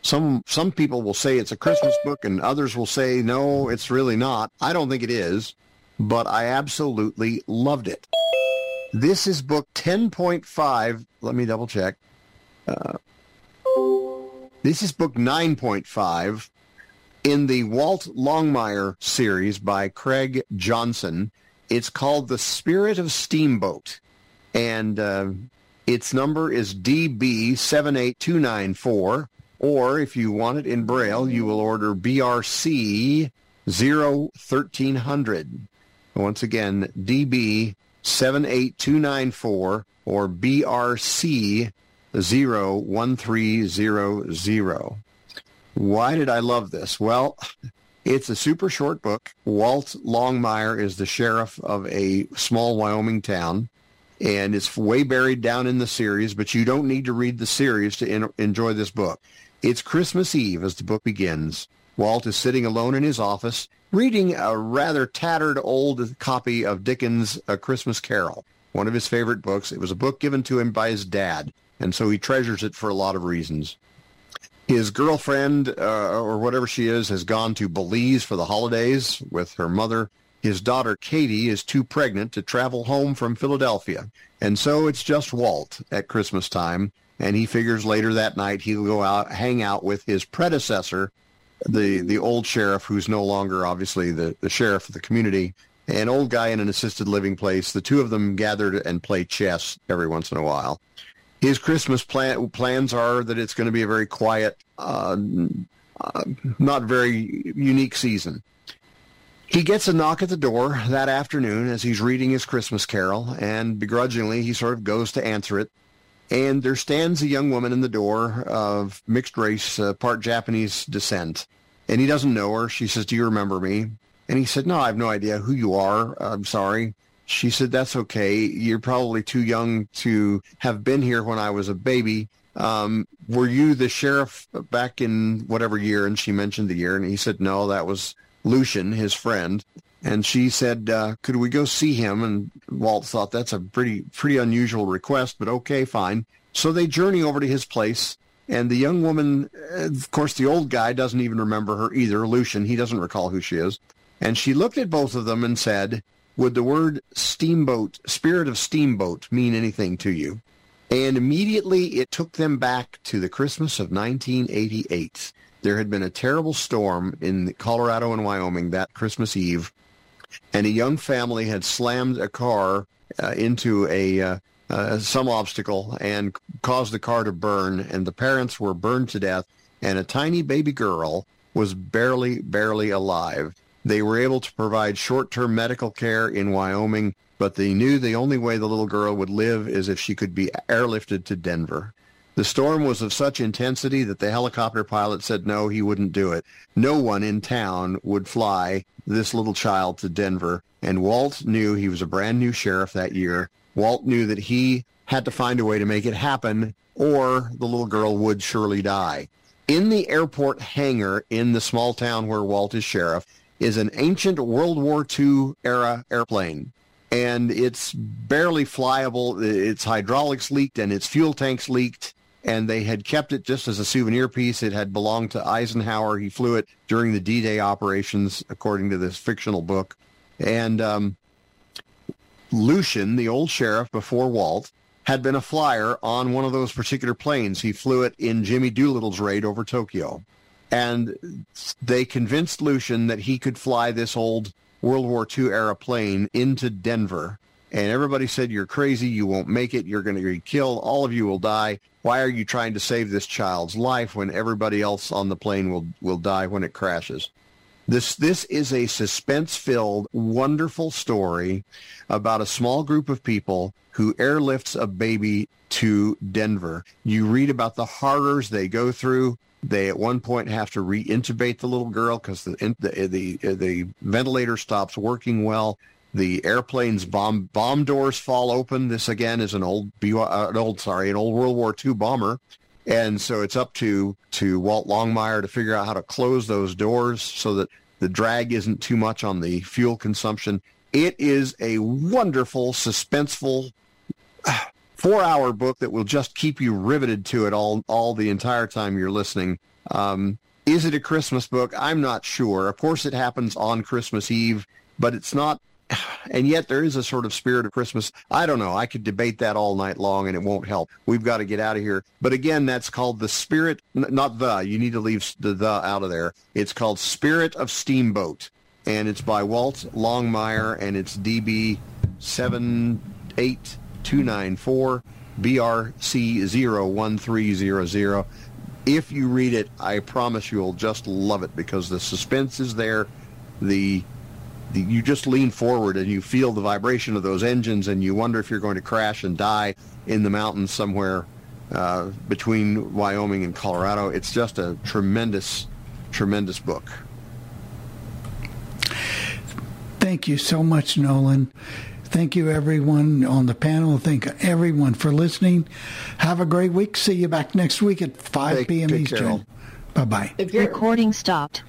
some some people will say it's a Christmas book and others will say, no, it's really not. I don't think it is, but I absolutely loved it. This is book ten point five. Let me double check. Uh This is book nine point five in the Walt Longmire series by Craig Johnson. It's called The Spirit of Steamboat, and uh, its number is D B seven eight two nine four, or if you want it in Braille, you will order B R C zero one three zero zero. Once again, D B seven eight two nine four or B R C zero one three zero zero. Why did I love this? Well, it's a super short book. Walt Longmire is the sheriff of a small Wyoming town, and it's way buried down in the series, but you don't need to read the series to in- enjoy this book. It's Christmas Eve as the book begins. Walt is sitting alone in his office, reading a rather tattered old copy of Dickens' A Christmas Carol, one of his favorite books. It was a book given to him by his dad, and so he treasures it for a lot of reasons. His girlfriend, uh, or whatever she is, has gone to Belize for the holidays with her mother. His daughter, Katie, is too pregnant to travel home from Philadelphia. And so it's just Walt at Christmas time. And he figures later that night he'll go out, hang out with his predecessor, the, the old sheriff, who's no longer, obviously, the, the sheriff of the community, an old guy in an assisted living place. The two of them gather and play chess every once in a while. His Christmas plan, plans are that it's going to be a very quiet, uh, uh, not very unique season. He gets a knock at the door that afternoon as he's reading his Christmas Carol, and begrudgingly he sort of goes to answer it. And there stands a young woman in the door of mixed race, uh, part Japanese descent. And he doesn't know her. She says, "Do you remember me?" And he said, "No, I have no idea who you are. I'm sorry." She said, "That's okay. You're probably too young to have been here when I was a baby. Um, were you the sheriff back in whatever year?" And she mentioned the year, and he said, "No, that was Lucian, his friend, and she said, uh, could we go see him? And Walt thought that's a pretty pretty unusual request, but okay, fine. So they journey over to his place, and the young woman, of course, the old guy doesn't even remember her either, Lucian, he doesn't recall who she is. And she looked at both of them and said, would the word steamboat, Spirit of Steamboat, mean anything to you? And immediately it took them back to the Christmas of nineteen eighty-eight. There had been a terrible storm in Colorado and Wyoming that Christmas Eve, and a young family had slammed a car uh, into a uh, uh, some obstacle and caused the car to burn, and the parents were burned to death, and a tiny baby girl was barely, barely alive. They were able to provide short-term medical care in Wyoming, but they knew the only way the little girl would live is if she could be airlifted to Denver. The storm was of such intensity that the helicopter pilot said no, he wouldn't do it. No one in town would fly this little child to Denver, and Walt knew he was a brand new sheriff that year. Walt knew that he had to find a way to make it happen, or the little girl would surely die. In the airport hangar in the small town where Walt is sheriff is an ancient World War Two era airplane. And it's barely flyable. Its hydraulics leaked and its fuel tanks leaked. And they had kept it just as a souvenir piece. It had belonged to Eisenhower. He flew it during the D-Day operations, according to this fictional book. And um, Lucian, the old sheriff before Walt, had been a flyer on one of those particular planes. He flew it in Jimmy Doolittle's raid over Tokyo. And they convinced Lucian that he could fly this old World War Two era plane into Denver. And everybody said, you're crazy, you won't make it, you're going to be killed, all of you will die. Why are you trying to save this child's life when everybody else on the plane will, will die when it crashes? This, this is a suspense-filled, wonderful story about a small group of people who airlifts a baby to Denver. You read about the horrors they go through. They at one point have to re-intubate the little girl because the, the the the ventilator stops working well. The airplane's bomb bomb doors fall open. This again is an old an old sorry an old World War Two bomber, and so it's up to to Walt Longmire to figure out how to close those doors so that the drag isn't too much on the fuel consumption. It is a wonderful, suspenseful four-hour book that will just keep you riveted to it all all the entire time you're listening. Um, is it a Christmas book? I'm not sure. Of course, it happens on Christmas Eve, but it's not, and yet there is a sort of spirit of Christmas. I don't know. I could debate that all night long, and it won't help. We've got to get out of here. But again, that's called The Spirit, not the, you need to leave the the out of there. It's called Spirit of Steamboat, and it's by Walt Longmire, and it's D B seven eight. two nine four B R C zero one three zero zero. If you read it, I promise you'll just love it because the suspense is there. The, the you just lean forward and you feel the vibration of those engines and you wonder if you're going to crash and die in the mountains somewhere uh, between Wyoming and Colorado. It's just a tremendous, tremendous book. Thank you so much, Nolan. Thank you, everyone on the panel. Thank everyone for listening. Have a great week. See you back next week at five p.m. Eastern. Bye-bye. Recording stopped.